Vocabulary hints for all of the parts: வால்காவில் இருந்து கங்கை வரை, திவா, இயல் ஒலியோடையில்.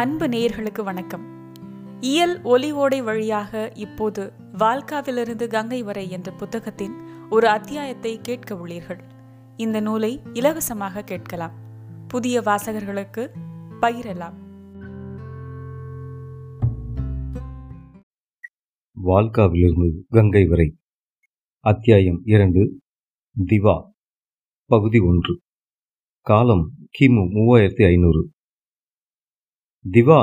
அன்பு நேயர்களுக்கு வணக்கம். இயல் ஒலியோடை வழியாக இப்போது வால்காவில் இருந்து கங்கை வரை என்ற புத்தகத்தின் ஒரு அத்தியாயத்தை கேட்க உள்ளீர்கள். இந்த நூலை இலவசமாக கேட்கலாம், புதிய வாசகர்களுக்கு பகிரலாம். வால்காவில் இருந்து கங்கை வரை, அத்தியாயம் 2, திவா, பகுதி 1. காலம் கிமு 3500. திவா,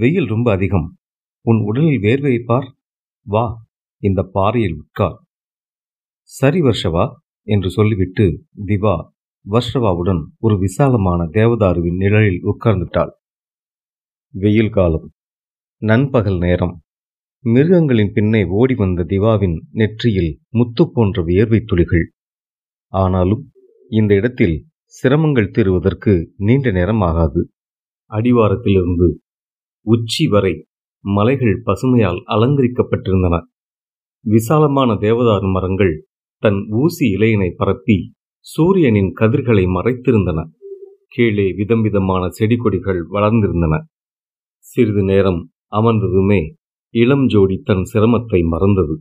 வெயில் ரொம்ப அதிகம். உன் உடலில் வேர்வையை பார். வா, இந்த பாறையில் உட்கார். சரி வர்ஷவா என்று சொல்லிவிட்டு திவா வர்ஷவாவுடன் ஒரு விசாலமான தேவதாருவின் நிழலில் உட்கார்ந்துட்டாள். வெயில் காலம், நண்பகல் நேரம். மிருகங்களின் பின்னே ஓடி வந்த திவாவின் நெற்றியில் முத்து போன்ற வேர்வை துளிகள். ஆனாலும் இந்த இடத்தில் சிரமங்கள் தீருவதற்கு நீண்ட நேரம் ஆகாது. அடிவாரத்திலிருந்து உச்சி வரை மலைகள் பசுமையால் அலங்கரிக்கப்பட்டிருந்தன. விசாலமான தேவதாரு மரங்கள் தன் ஊசி இலையினை பரப்பி சூரியனின் கதிர்களை மறைத்திருந்தன. கீழே விதம் விதமான செடி கொடிகள் வளர்ந்திருந்தன. சிறிது நேரம் அமர்ந்ததுமே இளம் ஜோடி தன் சிரமத்தை மறந்தது.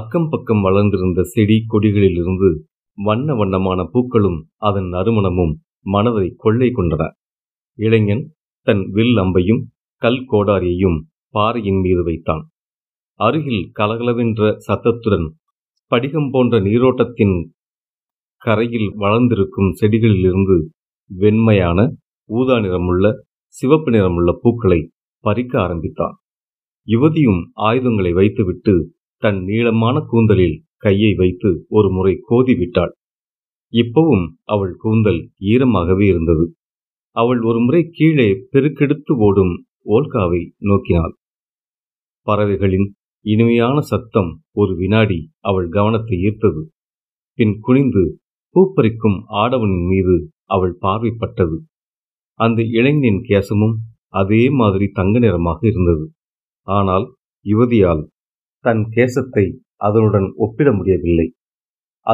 அக்கம் பக்கம் வளர்ந்திருந்த செடி கொடிகளிலிருந்து வண்ண வண்ணமான பூக்களும் அதன் நறுமணமும் மனதை கொள்ளை கொண்டன. இளைஞன் தன் வில் அம்பையும் கல் கோடாரியையும் பாறையின் மீது வைத்தான். அருகில் கலகலவென்ற சத்தத்துடன் படிகம் போன்ற நீரோட்டத்தின் கரையில் வளர்ந்திருக்கும் செடிகளிலிருந்து வெண்மையான ஊதா நிறமுள்ள சிவப்பு நிறமுள்ள பூக்களை பறிக்க ஆரம்பித்தான். யுவதியும் ஆயுதங்களை வைத்துவிட்டு தன் நீளமான கூந்தலில் கையை வைத்து ஒரு முறை கோதிவிட்டாள். இப்பவும் அவள் கூந்தல் ஈரமாகவே இருந்தது. அவள் ஒரு முறை கீழே பெருக்கெடுத்து ஓடும் ஓல்காவை நோக்கினாள். பறவைகளின் இனிமையான சத்தம் ஒரு வினாடி அவள் கவனத்தை ஈர்த்தது. பின் குனிந்து பூப்பறிக்கும் ஆடவனின் மீது அவள் பார்வைப்பட்டது. அந்த இளைஞனின் கேசமும் அதே மாதிரி தங்க நிறமாக இருந்தது. ஆனால் யுவதியால் தன் கேசத்தை அதனுடன் ஒப்பிட முடியவில்லை.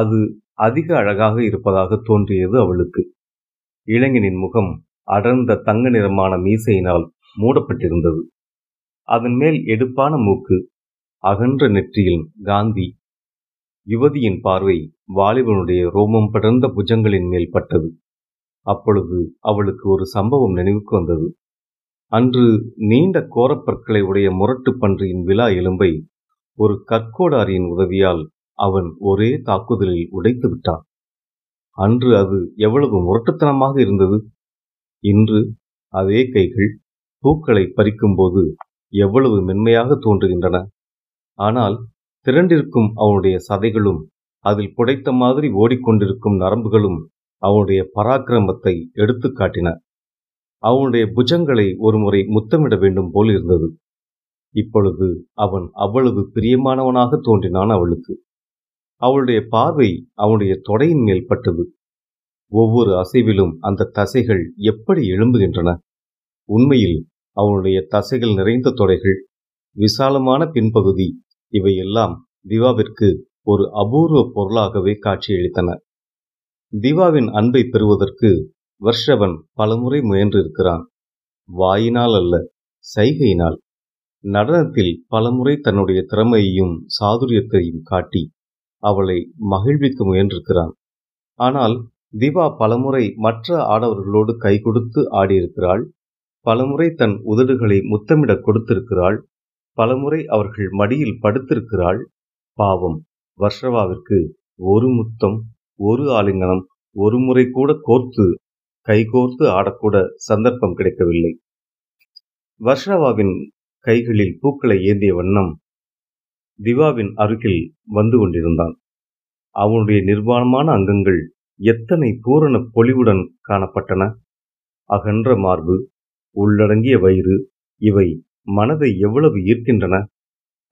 அது அதிக அழகாக இருப்பதாக தோன்றியது அவளுக்கு. இளைஞனின் முகம் அடர்ந்த தங்க நிறமான மீசையினால் மூடப்பட்டிருந்தது. அதன் மேல் எடுப்பான மூக்கு, அகன்ற நெற்றியில் காந்தி. யுவதியின் பார்வை வாலிபனுடைய ரோமம் படர்ந்த புஜங்களின் மேல் பட்டது. அப்பொழுது அவளுக்கு ஒரு சம்பவம் நினைவுக்கு வந்தது. அன்று நீண்ட கோரப்பற்களை உடைய முரட்டு பன்றியின் விலா எலும்பை ஒரு கற்கோடாரியின் உதவியால் அவன் ஒரே தாக்குதலில் உடைத்து விட்டான். அன்று அது எவ்வளவு முரட்டுத்தனமாக இருந்தது! இன்று அதே கைகள் பூக்களை பறிக்கும்போது எவ்வளவு மென்மையாக தோன்றுகின்றன. ஆனால் திரண்டிருக்கும் அவனுடைய சதைகளும் அதில் புடைத்த மாதிரி ஓடிக்கொண்டிருக்கும் நரம்புகளும் அவனுடைய பராக்கிரமத்தை எடுத்து காட்டின. அவனுடைய புஜங்களை ஒருமுறை முத்தமிட வேண்டும் போல் இருந்தது. இப்பொழுது அவன் அவ்வளவு பிரியமானவனாக தோன்றினான் அவளுக்கு. அவளுடைய பார்வை அவனுடைய தொடையின் மேல் பட்டது. ஒவ்வொரு அசைவிலும் அந்த தசைகள் எப்படி எழும்புகின்றன! உண்மையில் அவனுடைய தசைகள் நிறைந்த தொடைகள், விசாலமான பின்பகுதி, இவையெல்லாம் திவாவிற்கு ஒரு அபூர்வ பொருளாகவே காட்சியளித்தன. திவாவின் அன்பை பெறுவதற்கு வர்ஷவன் பலமுறை முயன்றிருக்கிறான். வாயினால் அல்ல, சைகையினால். நடனத்தில் பலமுறை தன்னுடைய திறமையையும் சாதுரியத்தையும் காட்டி அவளை மகிழ்விக்க முயன்றிருக்கிறான். ஆனால் திவா பலமுறை மற்ற ஆடவர்களோடு கை கொடுத்து ஆடியிருக்கிறாள். பலமுறை தன் உதடுகளை முத்தமிட கொடுத்திருக்கிறாள். பலமுறை அவர்கள் மடியில் படுத்திருக்கிறாள். பாவம், வர்ஷவாவிற்கு ஒரு முத்தம், ஒரு ஆலிங்கனம், ஒரு முறை கூட கோர்த்து கைகோர்த்து ஆடக்கூட சந்தர்ப்பம் கிடைக்கவில்லை. வர்ஷவாவின் கைகளில் பூக்களை ஏந்திய வண்ணம் திவாவின் அருகில் வந்து கொண்டிருந்தான். அவனுடைய நிர்வாணமான அங்கங்கள் எத்தனை பூரண பொலிவுடன் காணப்பட்டன! அகன்ற மார்பு, உள்ளடங்கிய வயிறு, இவை மனதை எவ்வளவு ஈர்க்கின்றன!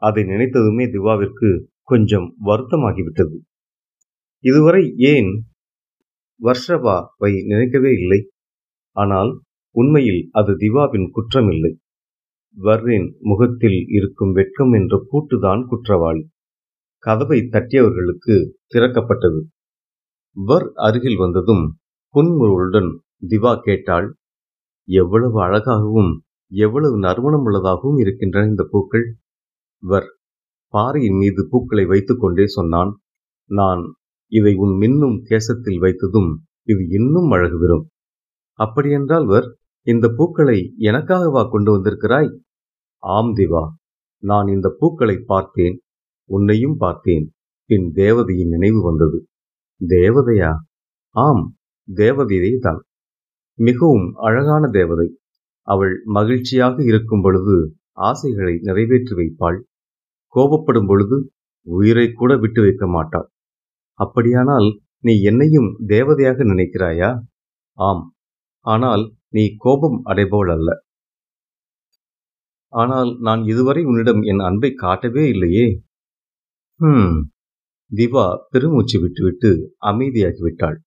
அதை நினைத்ததுமே திவாவிற்கு கொஞ்சம் வருத்தமாகிவிட்டது. இதுவரை ஏன் வர்ஷவாவை நினைக்கவே இல்லை? ஆனால் உண்மையில் அது திவாவின் குற்றமில்லை. வர்ரின் முகத்தில் இருக்கும் வெட்கம் என்ற பூட்டுதான் குற்றவாளி. கதவை தட்டியவர்களுக்கு திறக்கப்பட்டது. வர் அருகில் வந்ததும் புன்முறுவலுடன் திவா கேட்டாள், எவ்வளவு அழகாகவும் எவ்வளவு நறுமணம் உள்ளதாகவும் இருக்கின்றன இந்த பூக்கள். வர் பாறையின் மீது பூக்களை வைத்துக் கொண்டே சொன்னான். நான் இதை உன் மின்னும் கேசத்தில் வைத்ததும் இது இன்னும் அழகு பெறும். அப்படியென்றால் வர், இந்த பூக்களை எனக்காகவா கொண்டு வந்திருக்கிறாய்? ஆம் திவா, நான் இந்த பூக்களை பார்த்தேன், உன்னையும் பார்த்தேன். பின் தேவதையின் நினைவு வந்தது. தேவதையா? ஆம், தேவதையை தான். மிகவும் அழகான தேவதை. அவள் மகிழ்ச்சியாக இருக்கும் பொழுது ஆசைகளை நிறைவேற்றி வைப்பாள். கோபப்படும் பொழுது உயிரை கூட விட்டு வைக்க மாட்டாள். அப்படியானால் நீ என்னையும் தேவதையாக நினைக்கிறாயா? ஆம், ஆனால் நீ கோபம் அடைபவள் அல்ல. ஆனால் நான் இதுவரை உன்னிடம் என் அன்பை காட்டவே இல்லையே. திவா பெருமூச்சு விட்டுவிட்டு அமைதியாகிவிட்டாள்.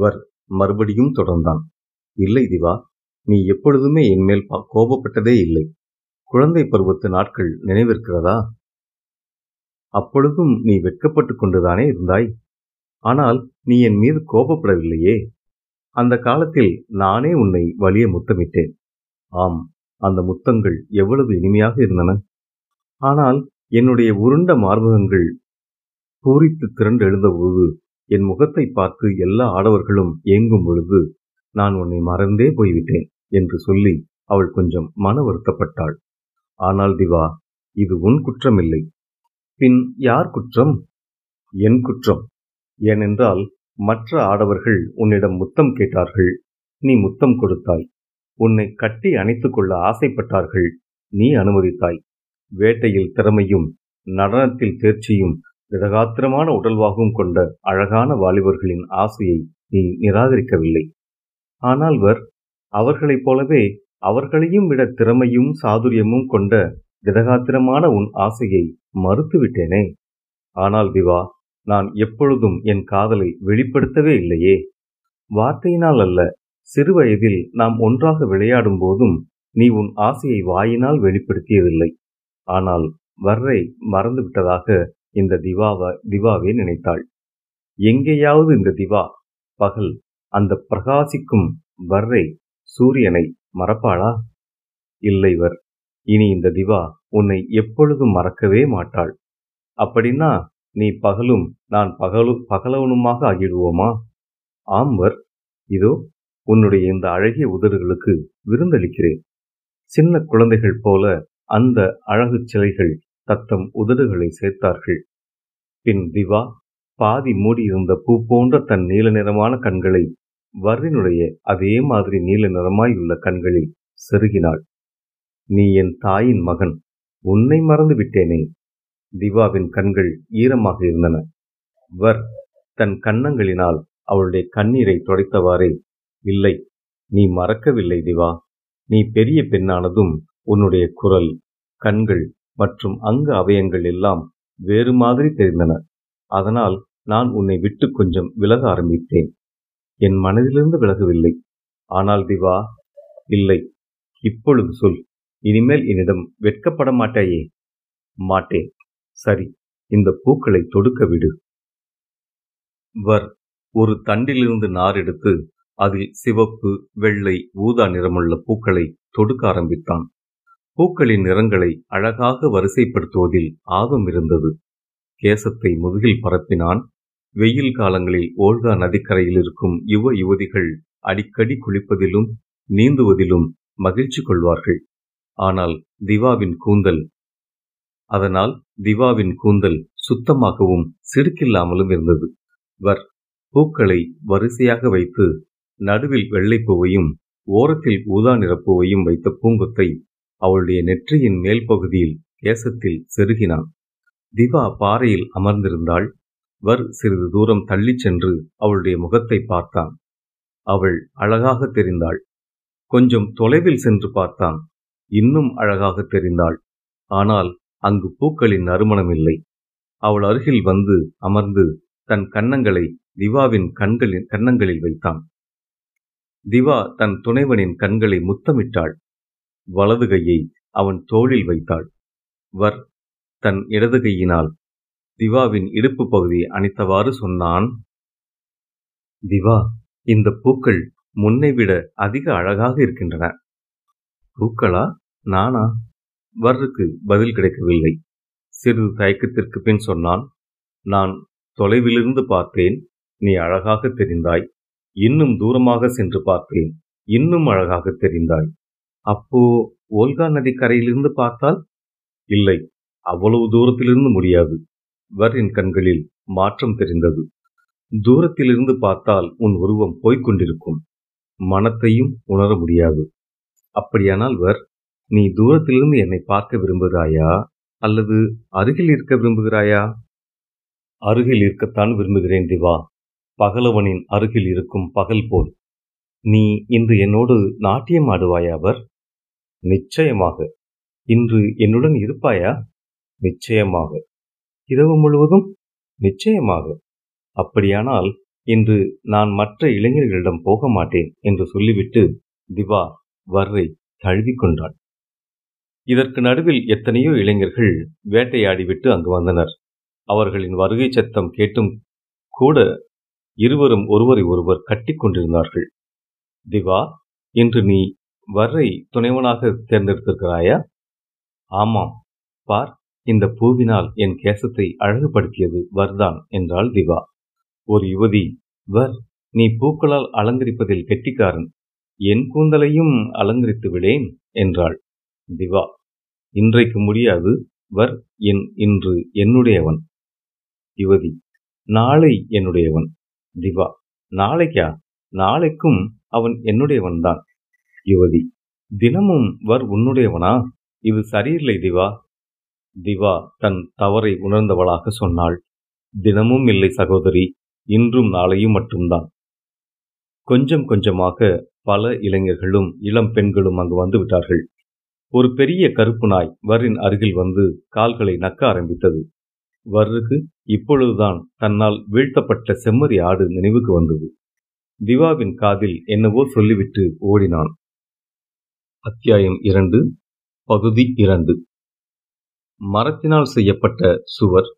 வர் மறுபடியும் தொடர்ந்தான். இல்லை திவா, நீ எப்பொழுதுமே என்மேல் கோபப்பட்டதே இல்லை. குழந்தை பருவத்து நாட்கள் நினைவிருக்கிறதா? அப்பொழுதும் நீ வெட்கப்பட்டு கொண்டுதானே இருந்தாய். ஆனால் நீ என் மீது கோபப்படவில்லையே. அந்த காலத்தில் நானே உன்னை வலிய முத்தமிட்டேன். ஆம், அந்த முத்தங்கள் எவ்வளவு இனிமையாக இருந்தன. ஆனால் என்னுடைய உருண்ட மார்பகங்கள் பூரித்து திரண்டு எழுந்தபோது, என் முகத்தை பார்த்து எல்லா ஆடவர்களும் ஏங்கும் பொழுது நான் உன்னை மறந்தே போய்விட்டேன் என்று சொல்லி அவள் கொஞ்சம் மன வருத்தப்பட்டாள். ஆனால் திவா, இது உன் குற்றமில்லை. பின் யார் குற்றம்? என் குற்றம். ஏனென்றால் மற்ற ஆடவர்கள் உன்னிடம் முத்தம் கேட்டார்கள், நீ முத்தம் கொடுத்தாய். உன்னை கட்டி அணைத்து கொள்ள ஆசைப்பட்டார்கள், நீ அனுமதித்தாய். வேட்டையில் திறமையும் நடனத்தில் தேர்ச்சியும் திடகாத்திரமான உடல்வாகும் கொண்ட அழகான வாலிபர்களின் ஆசையை நீ நிராகரிக்கவில்லை. ஆனால் வர், அவர்களைப் போலவே அவர்களையும் விட திறமையும் சாதுரியமும் கொண்ட திடகாத்திரமான உன் ஆசையை மறுத்துவிட்டேனே. ஆனால் திவா, நான் எப்பொழுதும் என் காதலை வெளிப்படுத்தவே இல்லையே. வார்த்தையினால் அல்ல, சிறுவயதில் நாம் ஒன்றாக விளையாடும் போதும் நீ உன் ஆசையை வாயினால் வெளிப்படுத்தியதில்லை. ஆனால் வர்ரை மறந்துவிட்டதாக இந்த திவாவே நினைத்தாள். எங்கேயாவது இந்த திவா பகல் அந்த பிரகாசிக்கும் வர்ரை சூரியனை மறப்பாளா? இல்லை வர், இனி இந்த திவா உன்னை எப்பொழுதும் மறக்கவே மாட்டாள். அப்படின்னா நீ பகலும் நான் பகலவனுமாக ஆகிடுவோமா? ஆம் வர், இதோ உன்னுடைய இந்த அழகிய உதடுகளுக்கு விருந்தளிக்கிறேன். சின்ன குழந்தைகள் போல அந்த அழகு சிலைகள் தத்தம் உதடுகளை சேர்த்தார்கள். பின் திவா பாதி மூடியிருந்த பூ போன்ற தன் நீல நிறமான கண்களை வர்றினுடைய அதே மாதிரி நீல நிறமாய் உள்ள கண்களில் செருகினாள். நீ என் தாயின் மகன், உன்னை மறந்து விட்டேனே. திவாவின் கண்கள் ஈரமாக இருந்தன. வர் தன் கன்னங்களினால் அவளுடைய கண்ணீரை துடைத்தவாறே, இல்லை, நீ மறக்கவில்லை திவா. நீ பெரிய பெண்ணானதும் உன்னுடைய குரல், கண்கள் மற்றும் அங்க அவயங்கள் எல்லாம் வேறு மாதிரி தெரிந்தன. அதனால் நான் உன்னை விட்டு கொஞ்சம் விலக ஆரம்பித்தேன். என் மனதிலிருந்து விலகவில்லை. ஆனால் திவா, இல்லை, இப்பொழுது சொல், இனிமேல் என்னிடம் வெட்கப்பட மாட்டாயே. மாட்டேன். சரி, இந்த பூக்களை தொடுக்க விடு. வர் ஒரு தண்டிலிருந்து நார் எடுத்து அதில் சிவப்பு, வெள்ளை, ஊதா நிறமுள்ள பூக்களை தொடுக்க ஆரம்பித்தான். பூக்களின் நிறங்களை அழகாக வரிசைப்படுத்துவதில் ஆர்வம் இருந்தது. கேசத்தை முதுகில் பரப்பினான். வெயில் காலங்களில் ஓல்கா நதிக்கரையில் இருக்கும் யுவ யுவதிகள் அடிக்கடி குளிப்பதிலும் நீந்துவதிலும் மகிழ்ச்சி கொள்வார்கள். ஆனால் திவாவின் கூந்தல் சுத்தமாகவும் சிடுக்கில்லாமலும் இருந்தது. வர் பூக்களை வரிசையாக வைத்து நடுவில் வெள்ளைப்பூவையும் ஓரத்தில் ஊதா நிறப்பூவையும் வைத்த பூங்கொத்தை அவளுடைய நெற்றியின் மேல் பகுதியில் கேசத்தில் செருகினான். திவா பாறையில் அமர்ந்திருந்தாள். வர் சிறிது தூரம் தள்ளிச் சென்று அவளுடைய முகத்தை பார்த்தான். அவள் அழகாக தெரிந்தாள். கொஞ்சம் தொலைவில் சென்று பார்த்தான். இன்னும் அழகாக தெரிந்தாள். ஆனால் அங்கு பூக்களின் நறுமணம் இல்லை. அவள் அருகில் வந்து அமர்ந்து தன் கன்னங்களை திவாவின் கன்னங்களில் வைத்தான். திவா தன் துணைவனின் கண்களை முத்தமிட்டாள். வலது கையை அவன் தோளில் வைத்தாள். வர் தன் இடது கையினால் திவாவின் இடுப்பு பகுதியை அணைத்தவாறு சொன்னான். திவா, இந்த பூக்கள் முன்னைவிட அதிக அழகாக இருக்கின்றன. பூக்களா நானா? வர்றதுக்கு பதில் கிடைக்கவில்லை. சிறிது தயக்கத்திற்கு பின் சொன்னான், நான் தொலைவிலிருந்து பார்த்தேன், நீ அழகாக தெரிந்தாய். இன்னும் தூரமாக சென்று பார்த்தேன், இன்னும் அழகாக தெரிந்தாய். அப்போ ஓல்கா நதி கரையிலிருந்து பார்த்தால்? இல்லை, அவ்வளவு தூரத்திலிருந்து முடியாது. வரின் கண்களில் மாற்றம் தெரிந்தது. தூரத்திலிருந்து பார்த்தால் உன் உருவம் போய்கொண்டிருக்கும், மனத்தையும் உணர முடியாது. அப்படியானால் வர், நீ தூரத்திலிருந்து என்னை பார்க்க விரும்புகிறாயா அல்லது அருகில் இருக்க விரும்புகிறாயா? அருகில் இருக்கத்தான் விரும்புகிறேன் திவா, பகலவனின் அருகில் இருக்கும் பகல் போல். நீ இன்று என்னோடு நாட்டியம் ஆடுவாயா வர்? நிச்சயமாக. இன்று என்னுடன் இருப்பாயா? நிச்சயமாக. இரவு முழுவதும்? நிச்சயமாக. அப்படியானால் இன்று நான் மற்ற இளைஞர்களிடம் போக மாட்டேன் என்று சொல்லிவிட்டு திவா வர்றை தழுவிக்கொண்டாள். இதற்கு நடுவில் எத்தனையோ இளைஞர்கள் வேட்டையாடிவிட்டு அங்கு வந்தனர். அவர்களின் வருகை சத்தம் கேட்டும் கூட இருவரும் ஒருவரை ஒருவர் கட்டி கொண்டிருந்தார்கள். திவா, இன்று நீ வர்றை துணைவனாக தேர்ந்தெடுத்திருக்கிறாயா? ஆமாம், பார், இந்த பூவினால் என் கேசத்தை அழகுபடுத்தியது வர்தான் என்றாள் திவா. ஒரு யுவதி, வர், நீ பூக்களால் அலங்கரிப்பதில் கெட்டிக்காரன், என் கூந்தலையும் அலங்கரித்து விடேன் என்றாள். திவா, இன்றைக்கு முடியாது வர், இன்று என்னுடையவன். யுவதி, நாளை என்னுடையவன். திவா, நாளைக்கா? நாளைக்கும் அவன் என்னுடையவன்தான். யுவதி, தினமும் வர் உன்னுடையவனா? இது சரியில்லை திவா. திவா தன் தவறை உணர்ந்தவளாக சொன்னாள், தினமும் இல்லை சகோதரி, இன்றும் நாளையும் மட்டும்தான். கொஞ்சம் கொஞ்சமாக பல இளைஞர்களும் இளம் பெண்களும் அங்கு வந்து விட்டார்கள். ஒரு பெரிய கருப்பு நாய் வரின் அருகில் வந்து கால்களை நக்க ஆரம்பித்தது. வர்ருக்கு இப்பொழுதுதான் தன்னால் வீழ்த்தப்பட்ட செம்மறி ஆடு நினைவுக்கு வந்தது. திவாவின் காதில் என்னவோ சொல்லிவிட்டு ஓடினான். அத்தியாயம் 2, பகுதி 2. மரத்தினால் செய்யப்பட்ட சுவர்,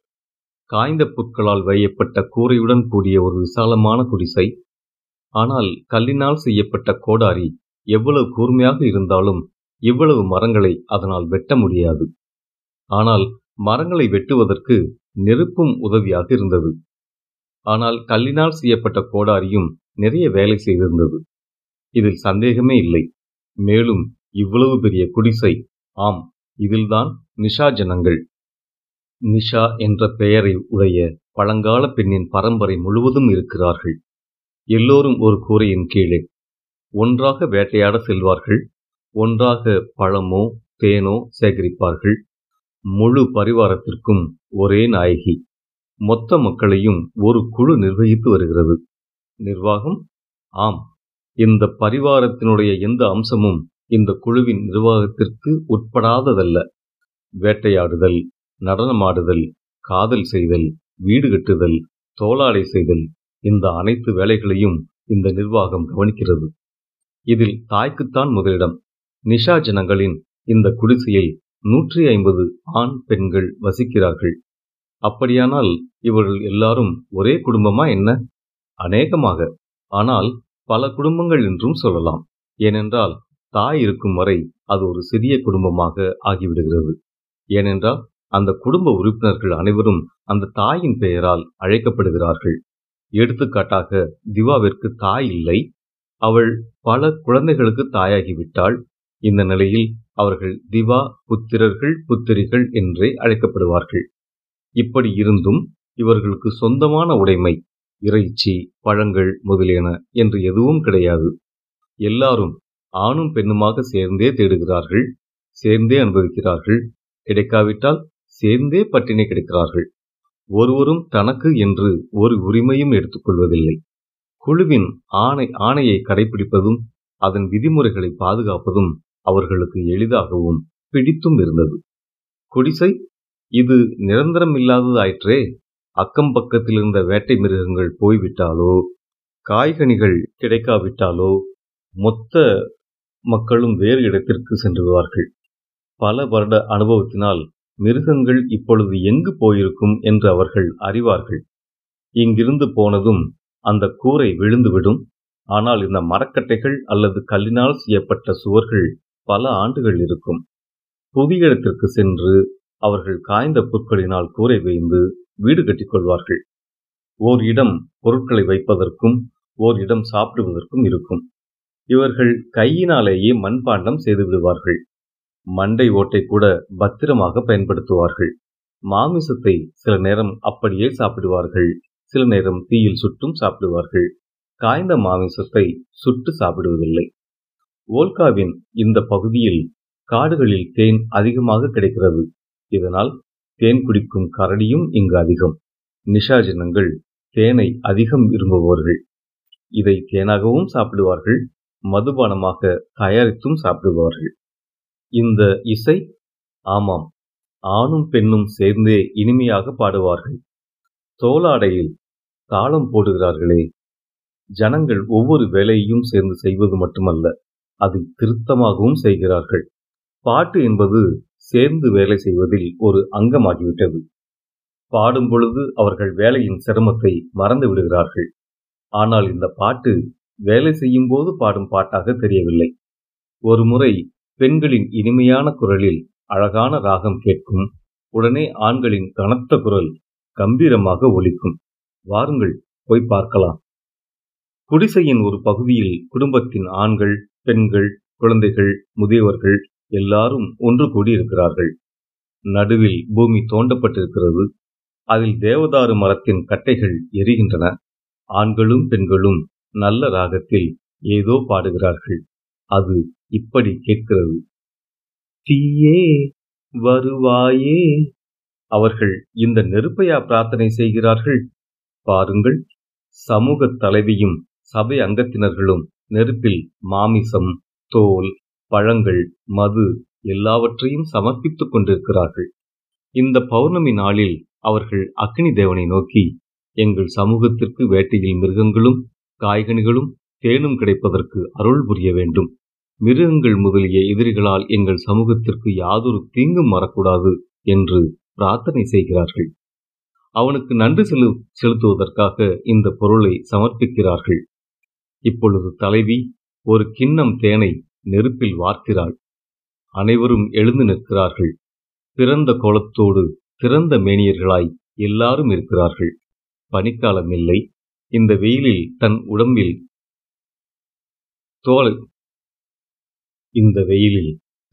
காய்ந்த புற்களால் வேயப்பட்ட கூரையுடன் கூடிய ஒரு விசாலமான குடிசை. ஆனால் கல்லினால் செய்யப்பட்ட கோடாரி எவ்வளவு கூர்மையாக இருந்தாலும் இவ்வளவு மரங்களை அதனால் வெட்ட முடியாது. ஆனால் மரங்களை வெட்டுவதற்கு நெருப்பும் உதவியாக இருந்தது. ஆனால் கல்லினால் செய்யப்பட்ட கோடாரியும் நிறைய வேலை செய்திருந்தது, இதில் சந்தேகமே இல்லை. மேலும் இவ்வளவு பெரிய குடிசை, ஆம், இதில்தான் நிஷா ஜனங்கள், நிஷா என்ற பெயரை உடைய பழங்கால பெண்ணின் பரம்பரை முழுவதும் இருக்கிறார்கள். எல்லோரும் ஒரு கூரையின் கீழே ஒன்றாக வேட்டையாட செல்வார்கள், ஒன்றாக பழமோ தேனோ சேகரிப்பார்கள். முழு பரிவாரத்திற்கும் ஒரே நாயகி, மொத்த மக்களையும் ஒரு குழு நிர்வகித்து வருகிறது. நிர்வாகம், ஆம், இந்த பரிவாரத்தினுடைய எந்த அம்சமும் இந்த குழுவின் நிர்வாகத்திற்கு உட்படாததல்ல. வேட்டையாடுதல், நடனமாடுதல், காதல் செய்தல், வீடு கட்டுதல், தோளாடை செய்தல், இந்த அனைத்து வேலைகளையும் இந்த நிர்வாகம் கவனிக்கிறது. இதில் தாய்க்குத்தான் முதலிடம். நிஷா ஜனங்களின் இந்த குடிசையில் 150 ஆண் பெண்கள் வசிக்கிறார்கள். அப்படியானால் இவர்கள் எல்லாரும் ஒரே குடும்பமா என்ன? அநேகமாக. ஆனால் பல குடும்பங்கள் என்றும் சொல்லலாம், ஏனென்றால் தாய் இருக்கும் வரை அது ஒரு சிறிய குடும்பமாக ஆகிவிடுகிறது. ஏனென்றால் அந்த குடும்ப உறுப்பினர்கள் அனைவரும் அந்த தாயின் பெயரால் அழைக்கப்படுகிறார்கள். எடுத்துக்காட்டாக திவாவிற்கு தாய் இல்லை, அவள் பல குழந்தைகளுக்கு தாயாகிவிட்டாள். இந்த நிலையில் அவர்கள் திவா புத்திரர்கள் புத்திரிகள் என்றே அழைக்கப்படுவார்கள். இப்படி இருந்தும் இவர்களுக்கு சொந்தமான உடைமை, இறைச்சி, பழங்கள் முதலியன என்று எதுவும் கிடையாது. எல்லாரும் ஆணும் பெண்ணுமாக சேர்ந்தே தேடுகிறார்கள், சேர்ந்தே அனுபவிக்கிறார்கள். கிடைக்காவிட்டால் சேர்ந்தே பட்டினி கிடைக்கிறார்கள். ஒருவரும் தனக்கு என்று ஒரு உரிமையும் எடுத்துக்கொள்வதில்லை. குழுவின் ஆணையை கடைபிடிப்பதும் அதன் விதிமுறைகளை பாதுகாப்பதும் அவர்களுக்கு எளிதாகவும் பிடித்தும் இருந்தது. குடிசை இது நிரந்தரம் இல்லாததாயிற்றே. அக்கம் பக்கத்தில் இருந்த வேட்டை மிருகங்கள் போய்விட்டாலோ, காய்கனிகள் கிடைக்காவிட்டாலோ மொத்த மக்களும் வேறு இடத்திற்கு சென்று விடுவார்கள். பல வருட அனுபவத்தினால் மிருகங்கள் இப்பொழுது எங்கு போயிருக்கும் என்று அவர்கள் அறிவார்கள். இங்கிருந்து போனதும் அந்த கூரை விழுந்துவிடும். ஆனால் இந்த மரக்கட்டைகள் அல்லது கல்லினால் செய்யப்பட்ட சுவர்கள் பல ஆண்டுகள் இருக்கும். புதிய இடத்திற்கு சென்று அவர்கள் காய்ந்த புற்களினால் கூரை வேய்ந்து வீடு கட்டிக்கொள்வார்கள். ஓர் இடம் பொருட்களை வைப்பதற்கும் ஓர் இடம் சாப்பிடுவதற்கும் இருக்கும். இவர்கள் கையினாலேயே மண்பாண்டம் செய்து விடுவார்கள். மண்டை ஓட்டை கூட பத்திரமாக பயன்படுத்துவார்கள். மாமிசத்தை சில நேரம் அப்படியே சாப்பிடுவார்கள், சில நேரம் தீயில் சுட்டும் சாப்பிடுவார்கள். காய்ந்த மாமிசத்தை சுட்டு சாப்பிடுவதில்லை. வோல்காவின் இந்த பகுதியில் காடுகளில் தேன் அதிகமாக கிடைக்கிறது. இதனால் தேன் குடிக்கும் கரடியும் இங்கு அதிகம். நிஷாஜனங்கள் தேனை அதிகம் விரும்புவார்கள். இதை தேனாகவும் சாப்பிடுவார்கள், மதுபானமாக தயாரித்தும் சாப்பிடுவார்கள். இந்த இசை, ஆமாம், ஆணும் பெண்ணும் சேர்ந்தே இனிமையாக பாடுவார்கள். தோலாடையில் தாளம் போடுகிறார்களே, ஜனங்கள் ஒவ்வொரு வேலையையும் சேர்ந்து செய்வது மட்டுமல்ல, அதை திருத்தமாகவும் செய்கிறார்கள். பாட்டு என்பது சேர்ந்து வேலை செய்வதில் ஒரு அங்கமாகிவிட்டது. பாடும் பொழுது அவர்கள் வேலையின் சிரமத்தை மறந்து விடுகிறார்கள். ஆனால் இந்த பாட்டு வேலை செய்யும் போது பாடும் பாட்டாக தெரியவில்லை. ஒரு முறை பெண்களின் இனிமையான குரலில் அழகான ராகம் கேட்கும். உடனே ஆண்களின் கனத்த குரல் கம்பீரமாக ஒலிக்கும். வாருங்கள் போய் பார்க்கலாம். குடிசையின் ஒரு பகுதியில் குடும்பத்தின் ஆண்கள், பெண்கள், குழந்தைகள், முதியவர்கள் எல்லாரும் ஒன்று கூடியிருக்கிறார்கள். நடுவில் பூமி தோண்டப்பட்டிருக்கிறது. அதில் தேவதாரு மரத்தின் கட்டைகள் எரிகின்றன. ஆண்களும் பெண்களும் நல்ல ராகத்தில் ஏதோ பாடுகிறார்கள். அது இப்படி கேட்கிறது: தீயே வருவாயே. அவர்கள் இந்த நெருப்பையா பிரார்த்தனை செய்கிறார்கள்? பாருங்கள், சமூக தலைவியும் சபை அங்கத்தினர்களும் நெருப்பில் மாமிசம், தோல், பழங்கள், மது எல்லாவற்றையும் சமர்ப்பித்துக் கொண்டிருக்கிறார்கள். இந்த பௌர்ணமி நாளில் அவர்கள் அக்னி தேவனை நோக்கி, எங்கள் சமூகத்திற்கு வேட்டையில் மிருகங்களும் காய்கனிகளும் தேனும் கிடைப்பதற்கு அருள் புரிய வேண்டும். மிருகங்கள் முதலிய எதிரிகளால் எங்கள் சமூகத்திற்கு யாதொரு தீங்கும் வரக்கூடாது என்று பிரார்த்தனை செய்கிறார்கள். அவனுக்கு நன்றி செலுத்துவதற்காக இந்த பொருளை சமர்ப்பிக்கிறார்கள். இப்பொழுது தலைவி ஒரு கிண்ணம் தேனை நெருப்பில் வார்க்கிறாள். அனைவரும் எழுந்து நிற்கிறார்கள். பிறந்த கோலத்தோடு திறந்த மேனியர்களாய் எல்லாரும் இருக்கிறார்கள். பனிக்காலம் இல்லை. இந்த வெயிலில்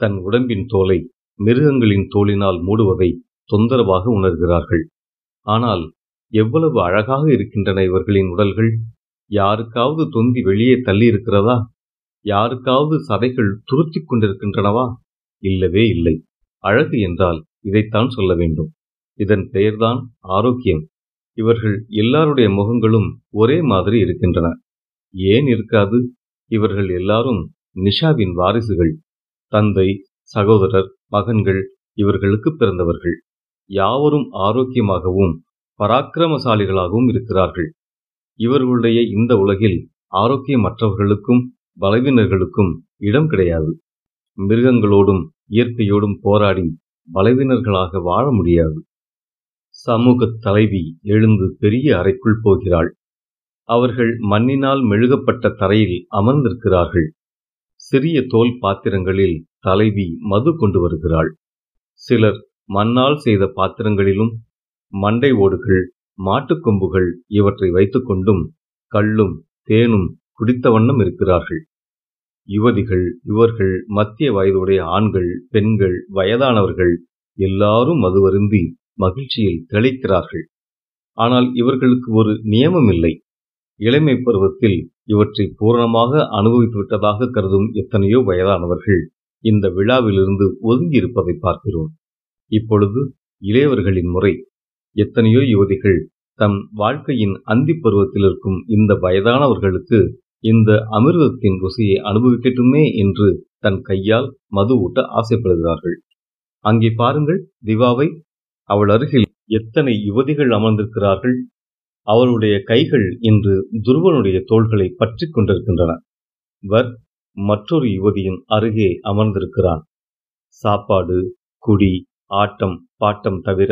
தன் உடம்பில் தோலை மிருகங்களின் தோலினால் மூடுவதை தொந்தரவாக உணர்கிறார்கள். ஆனால் எவ்வளவு அழகாக இருக்கின்றன இவர்களின் உடல்கள்! யாருக்காவது தொந்தி வெளியே தள்ளி இருக்கிறதா? யாருக்காவது சதைகள் துருத்தி கொண்டிருக்கின்றனவா? இல்லவே இல்லை. அழகு என்றால் இதைத்தான் சொல்ல வேண்டும். இதன் பெயர்தான் ஆரோக்கியம். இவர்கள் எல்லாருடைய முகங்களும் ஒரே மாதிரி இருக்கின்றன. ஏன் இருக்காது? இவர்கள் எல்லாரும் நிஷாவின் வாரிசுகள். தந்தை, சகோதரர், மகன்கள் இவர்களுக்கு பிறந்தவர்கள். யாவரும் ஆரோக்கியமாகவும் பராக்கிரமசாலிகளாகவும் இருக்கிறார்கள். இவர்களுடைய இந்த உலகில் ஆரோக்கியமற்றவர்களுக்கும் பலவீனர்களுக்கும் இடம் கிடையாது. மிருகங்களோடும் இயற்கையோடும் போராடி பலவீனர்களாக வாழ முடியாது. சமூக தலைவி எழுந்து பெரிய அறைக்குள் போகிறாள். அவர்கள் மண்ணினால் மெழுகப்பட்ட தரையில் அமர்ந்திருக்கிறார்கள். சிறிய தோல் பாத்திரங்களில் தலைவி மது கொண்டு வருகிறாள். சிலர் மண்ணால் செய்த பாத்திரங்களிலும் மண்டை ஓடுகள், மாட்டுக்கொம்புகள் இவற்றை வைத்துக்கொண்டும் கள்ளும் தேனும் குடித்த வண்ணம் இருக்கிறார்கள். யுவதிகள், இவர்கள் மத்திய வயதுடைய ஆண்கள், பெண்கள், வயதானவர்கள் எல்லாரும் மது அருந்தி மகிழ்ச்சியில் திளைக்கிறார்கள். ஆனால் இவர்களுக்கு ஒரு நியமம் இல்லை. இளமை பருவத்தில் இவற்றை பூரணமாக அனுபவித்துவிட்டதாக கருதும் எத்தனையோ வயதானவர்கள் இந்த விழாவிலிருந்து ஒதுங்கியிருப்பதை பார்க்கிறோம். இப்பொழுது இளையவர்களின் முறை. எத்தனையோ யுவதிகள் தம் வாழ்க்கையின் அந்தி பருவத்தில் இருக்கும் இந்த வயதானவர்களுக்கு இந்த அமிர்தத்தின் ருசியை அனுபவிக்கட்டுமே என்று தன் கையால் மது ஊட்ட ஆசைப்படுகிறார்கள். அங்கே பாருங்கள் திவாவை. அவள் அருகில் எத்தனை யுவதிகள் அமர்ந்திருக்கிறார்கள். அவளுடைய கைகள் இன்று துருவனுடைய தோள்களை பற்றி கொண்டிருக்கின்றன. வர் மற்றொரு யுவதியின் அருகே அமர்ந்திருக்கிறான். சாப்பாடு, குடி, ஆட்டம், பாட்டம் தவிர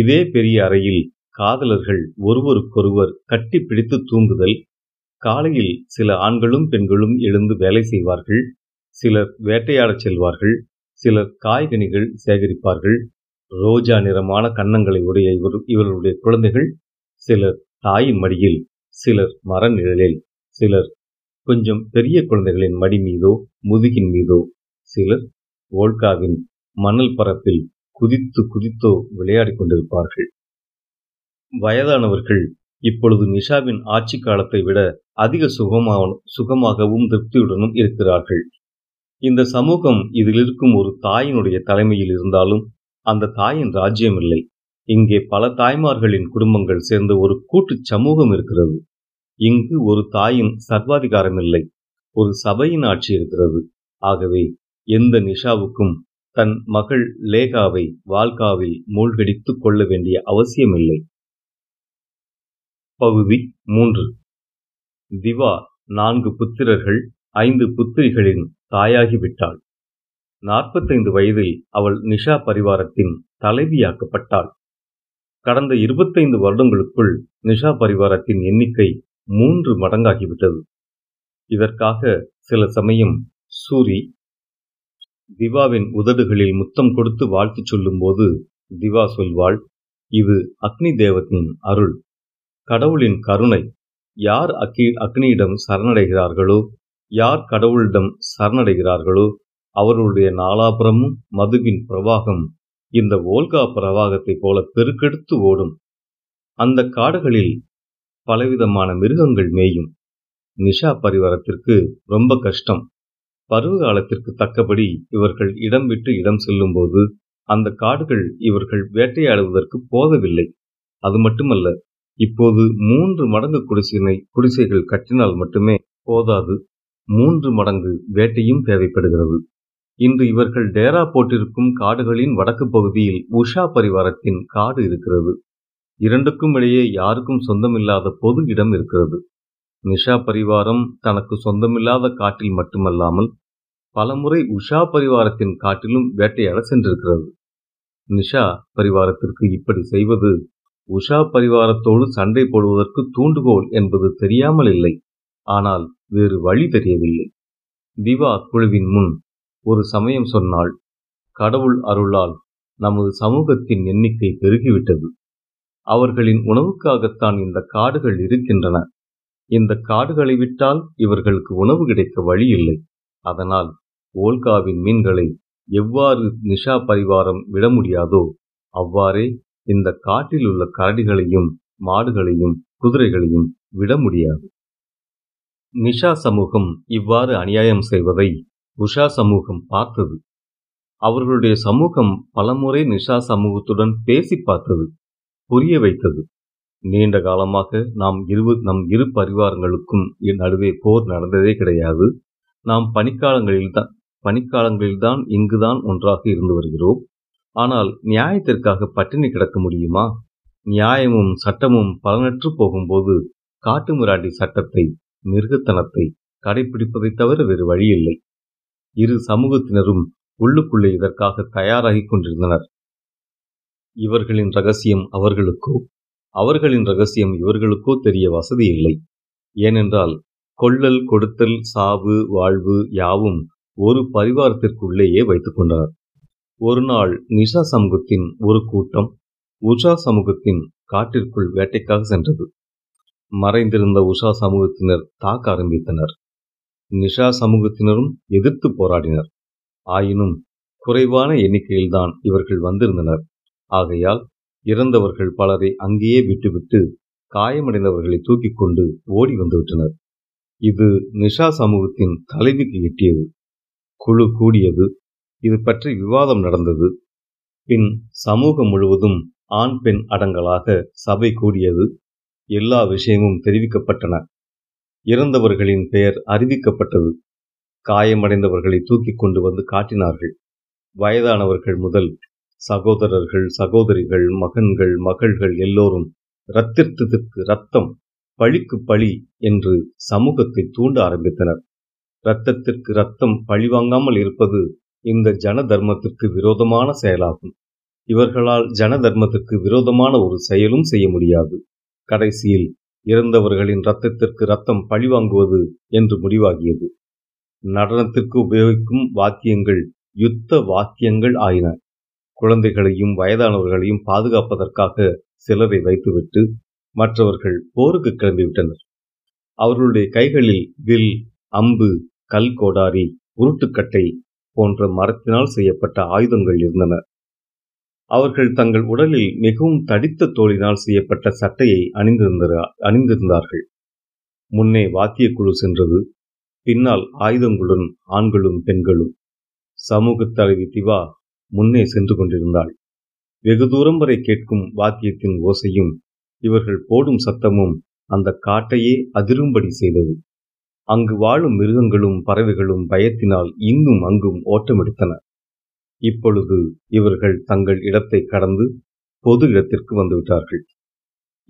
இதே பெரிய அறையில் காதலர்கள் ஒருவருக்கொருவர் கட்டி பிடித்து தூங்குதல். காலையில் சில ஆண்களும் பெண்களும் எழுந்து வேலை செய்வார்கள். சிலர் வேட்டையாடச் செல்வார்கள், சிலர் காய்கனிகள் சேகரிப்பார்கள். ரோஜா நிறமான கன்னங்களை உடைய இவர்களுடைய குழந்தைகள் சிலர் தாயின் மடியில், சிலர் மர நிழலில், சிலர் கொஞ்சம் பெரிய குழந்தைகளின் மடி மீதோ முதுகின் மீதோ, சிலர் வோல்காவின் மணல் பரப்பில் குதித்து குதித்தோ விளையாடி கொண்டிருப்பார்கள். வயதானவர்கள் இப்பொழுது நிஷாவின் ஆட்சி காலத்தை விட அதிக சுகமாகவும் திருப்தியுடனும் இருக்கிறார்கள். இந்த சமூகம் இதில் இருக்கும் ஒரு தாயினுடைய தலைமையில் இருந்தாலும் அந்த தாயின் ராஜ்யம் இல்லை. இங்கே பல தாய்மார்களின் குடும்பங்கள் சேர்ந்த ஒரு கூட்டு சமூகம் இருக்கிறது. இங்கு ஒரு தாயின் சர்வாதிகாரம் இல்லை, ஒரு சபையின் ஆட்சி இருக்கிறது. ஆகவே எந்த நிஷாவுக்கும் தன் மகள் லேகாவை வால்காவில் மூழ்கடித்து கொள்ள வேண்டிய அவசியமில்லை. பகுதி 3. திவா 4 புத்திரர்கள் 5 புத்திரிகளின் தாயாகிவிட்டாள். 45 வயதில் அவள் நிஷா பரிவாரத்தின் தலைவியாக்கப்பட்டாள். கடந்த 25 வருடங்களுக்குள் நிஷா பரிவாரத்தின் எண்ணிக்கை 3 மடங்காகிவிட்டது. இதற்காக சில சமயம் சூரி திவாவின் உதடுகளில் முத்தம் கொடுத்து வாழ்த்து சொல்லும் போது திவா சொல்வாள், இது அக்னி தேவத்தின் அருள், கடவுளின் கருணை. யார் அக்னியிடம் சரணடைகிறார்களோ, யார் கடவுளிடம் சரணடைகிறார்களோ அவர்களுடைய நாலாபுறமும் மதுவின் பிரவாகம் இந்த வோல்கா பிரவாகத்தை போல பெருக்கெடுத்து ஓடும். அந்த காடுகளில் பலவிதமான மிருகங்கள் மேயும். நிஷா பரிவாரத்திற்கு ரொம்ப கஷ்டம். பருவ காலத்திற்கு தக்கபடி இவர்கள் இடம் விட்டு இடம் செல்லும்போது அந்த காடுகள் இவர்கள் வேட்டையாடுவதற்கு போதவில்லை. அது மட்டுமல்ல, இப்போது 3 மடங்கு குடிசைகள் கட்டினால் மட்டுமே போதாது, 3 மடங்கு வேட்டையும் தேவைப்படுகிறது. இன்று இவர்கள் டேரா போட்டிருக்கும் காடுகளின் வடக்கு பகுதியில் உஷா பரிவாரத்தின் காடு இருக்கிறது. இரண்டுக்கும் இடையே யாருக்கும் சொந்தமில்லாத பொது இடம் இருக்கிறது. நிஷா பரிவாரம் தனக்கு சொந்தமில்லாத காட்டில் மட்டுமல்லாமல் பலமுறை உஷா பரிவாரத்தின் காட்டிலும் வேட்டையாட சென்றிருக்கிறது. நிஷா பரிவாரத்திற்கு இப்படி செய்வது உஷா பரிவாரத்தோடு சண்டை போடுவதற்கு தூண்டுகோல் என்பது தெரியாமல் இல்லை, ஆனால் வேறு வழி தெரியவில்லை. திவா குழுவின் முன் ஒரு சமயம் சொன்னாள், கடவுள் அருளால் நமது சமூகத்தின் எண்ணிக்கை பெருகிவிட்டது. அவர்களின் உணவுக்காகத்தான் இந்த காடுகள் இருக்கின்றன. இந்த காடுகளை விட்டால் இவர்களுக்கு உணவு கிடைக்க வழி இல்லை. அதனால் வோல்காவின் மீன்களை எவ்வாறு நிஷா பரிவாரம் விட முடியாதோ அவ்வாறே இந்த காட்டில் உள்ள கரடிகளையும் மாடுகளையும் குதிரைகளையும் விட முடியாது. நிஷா சமூகம் இவ்வாறு அநியாயம் செய்வதை உஷா சமூகம் பார்த்தது. அவர்களுடைய சமூகம் பலமுறை நிஷா சமூகத்துடன் பேசி பார்த்தது, புரிய வைத்தது. நீண்ட காலமாக நம் இரு பரிவாரங்களுக்கும் நடுவே போர் நடந்ததே கிடையாது. நாம் பனிக்காலங்களில்தான் இங்குதான் ஒன்றாக இருந்து வருகிறோம். ஆனால் நியாயத்திற்காக பட்டினி கிடக்க முடியுமா? நியாயமும் சட்டமும் பலனற்று போகும்போது காட்டுமிராண்டி சட்டத்தை, மிருகத்தனத்தை கடைபிடிப்பதை தவிர வேறு வழியில்லை. இரு சமூகத்தினரும் உள்ளுக்குள்ளே இதற்காக தயாராகி கொண்டிருந்தனர். இவர்களின் ரகசியம் அவர்களுக்கோ, அவர்களின் ரகசியம் இவர்களுக்கோ தெரிய வசதி இல்லை. ஏனென்றால் கொள்ளல், கொடுத்தல், சாவு, வாழ்வு யாவும் ஒரு பரிவாரத்திற்குள்ளேயே வைத்துக் கொண்டனர். ஒரு நாள் நிஷா சமூகத்தின் ஒரு கூட்டம் உஷா சமூகத்தின் காட்டிற்குள் வேட்டைக்காக சென்றது. மறைந்திருந்த உஷா சமூகத்தினர் தாக்க ஆரம்பித்தனர். நிஷா சமூகத்தினரும் எதிர்த்து போராடினர். ஆயினும் குறைவான எண்ணிக்கையில்தான் இவர்கள் வந்திருந்தனர். ஆகையால் இறந்தவர்கள் பலரை அங்கேயே விட்டுவிட்டு காயமடைந்தவர்களை தூக்கிக் கொண்டு ஓடி வந்துவிட்டனர். இது நிஷா சமூகத்தின் தலைவிக்கு எட்டியது. குழு கூடியது. இது பற்றி விவாதம் நடந்தது. பின் சமூகம் முழுவதும் ஆண் பெண் அடங்கலாக சபை கூடியது. எல்லா விஷயமும் தெரிவிக்கப்பட்டன. இறந்தவர்களின் பெயர் அறிவிக்கப்பட்டது. காயமடைந்தவர்களை தூக்கி கொண்டு வந்து காட்டினார்கள். வயதானவர்கள் முதல் சகோதரர்கள், சகோதரிகள், மகன்கள், மகள்கள் எல்லோரும் இரத்தத்திற்கு இரத்தம், பழிக்கு பழி என்று சமூகத்தை தூண்ட ஆரம்பித்தனர். இரத்தத்திற்கு இரத்தம் பழிவாங்காமல் இருப்பது இந்த ஜன தர்மத்திற்கு விரோதமான செயலாகும். இவர்களால் ஜன தர்மத்திற்கு விரோதமான ஒரு செயலும் செய்ய முடியாது. கடைசியில் இறந்தவர்களின் இரத்தத்திற்கு இரத்தம் பழிவாங்குவது என்று முடிவாகியது. நடனத்துக்கு உபயோகிக்கும் வாத்தியங்கள் யுத்த வாத்தியங்கள் ஆயின. குழந்தைகளையும் வயதானவர்களையும் பாதுகாப்பதற்காக சிலரை வைத்துவிட்டு மற்றவர்கள் போருக்கு கிளம்பிவிட்டனர். அவர்களுடைய கைகளில் வில், அம்பு, கல் கோடாரி, உருட்டுக்கட்டை போன்ற மரத்தினால் செய்யப்பட்ட ஆயுதங்கள் இருந்தன. அவர்கள் தங்கள் உடலில் மிகவும் தடித்த தோலினால் செய்யப்பட்ட சட்டையை அணிந்திருந்தார்கள். முன்னே வாத்தியக்குழு சென்றது, பின்னால் ஆயுதங்களுடன் ஆண்களும் பெண்களும். சமூக தலைவி திவா முன்னே சென்று கொண்டிருந்தாள். வெகு தூரம் வரை கேட்கும் வாத்தியத்தின் ஓசையும் இவர்கள் போடும் சத்தமும் அந்த காட்டையே அதிரும்படி செய்தது. அங்கு வாழும் மிருகங்களும் பறவைகளும் பயத்தினால் இங்கும் அங்கும் ஓட்டமெடுத்தன. இப்பொழுது இவர்கள் தங்கள் இடத்தை கடந்து பொது இடத்திற்கு வந்துவிட்டார்கள்.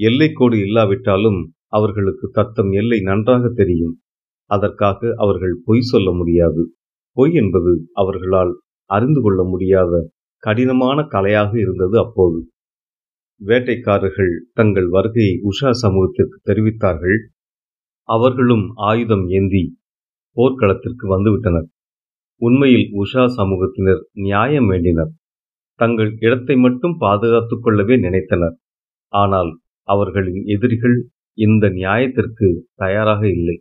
எல்லைக்கோடு இல்லாவிட்டாலும் அவர்களுக்கு தத்தம் எல்லை நன்றாக தெரியும். அதற்காக அவர்கள் பொய் சொல்ல முடியாது. பொய் என்பது அவர்களால் அறிந்து கொள்ள முடியாத கடினமான கலையாக இருந்தது. அப்போது வேட்டைக்காரர்கள் தங்கள் வருகையை உஷா சமூகத்திற்கு தெரிவித்தார்கள். அவர்களும் ஆயுதம் ஏந்தி போர்க்களத்திற்கு வந்துவிட்டனர். உண்மையில் உஷா சமூகத்தினர் நியாயம் வேண்டினர். தங்கள் இடத்தை மட்டும் பாதுகாத்துக் கொள்ளவே நினைத்தனர். ஆனால் அவர்களின் எதிரிகள் இந்த நியாயத்திற்கு தயாராக இல்லை.